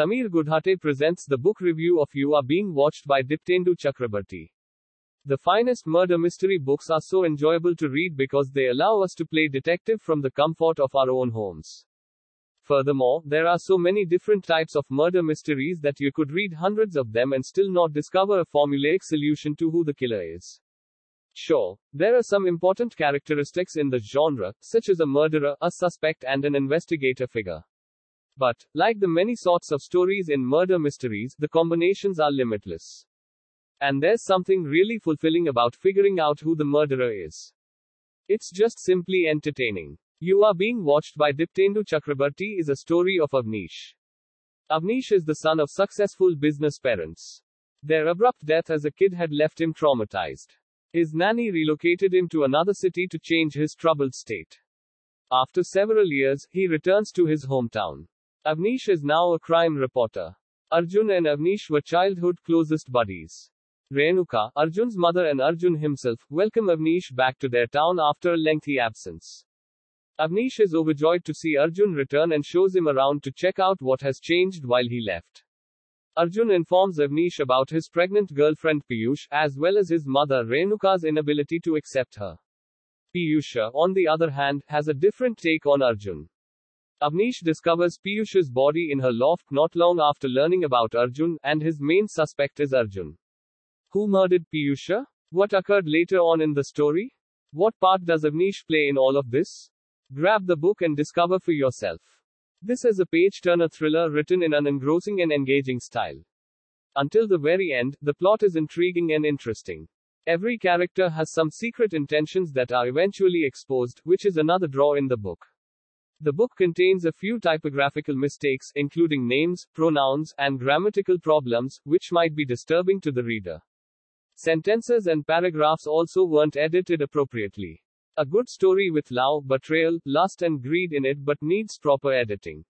Samir Gudhate presents the book review of You Are Being Watched by Diptendu Chakrabarti. The finest murder mystery books are so enjoyable to read because they allow us to play detective from the comfort of our own homes. Furthermore, there are so many different types of murder mysteries that you could read hundreds of them and still not discover a formulaic solution to who the killer is. Sure, there are some important characteristics in the genre, such as a murderer, a suspect, and an investigator figure. But, like the many sorts of stories in murder mysteries, the combinations are limitless. And there's something really fulfilling about figuring out who the murderer is. It's just simply entertaining. You Are Being Watched by Diptendu Chakrabarti is a story of Avneesh. Avneesh is the son of successful business parents. Their abrupt death as a kid had left him traumatized. His nanny relocated him to another city to change his troubled state. After several years, he returns to his hometown. Avneesh is now a crime reporter. Arjun and Avneesh were childhood closest buddies. Renuka, Arjun's mother, and Arjun himself welcome Avneesh back to their town after a lengthy absence. Avneesh is overjoyed to see Arjun return and shows him around to check out what has changed while he left. Arjun informs Avneesh about his pregnant girlfriend Piyush, as well as his mother Renuka's inability to accept her. Piyusha, on the other hand, has a different take on Arjun. Avneesh discovers Piyusha's body in her loft not long after learning about Arjun, and his main suspect is Arjun. Who murdered Piyusha? What occurred later on in the story? What part does Avneesh play in all of this? Grab the book and discover for yourself. This is a page-turner thriller written in an engrossing and engaging style. Until the very end, the plot is intriguing and interesting. Every character has some secret intentions that are eventually exposed, which is another draw in the book. The book contains a few typographical mistakes, including names, pronouns, and grammatical problems, which might be disturbing to the reader. Sentences and paragraphs also weren't edited appropriately. A good story with love, betrayal, lust, and greed in it, but needs proper editing.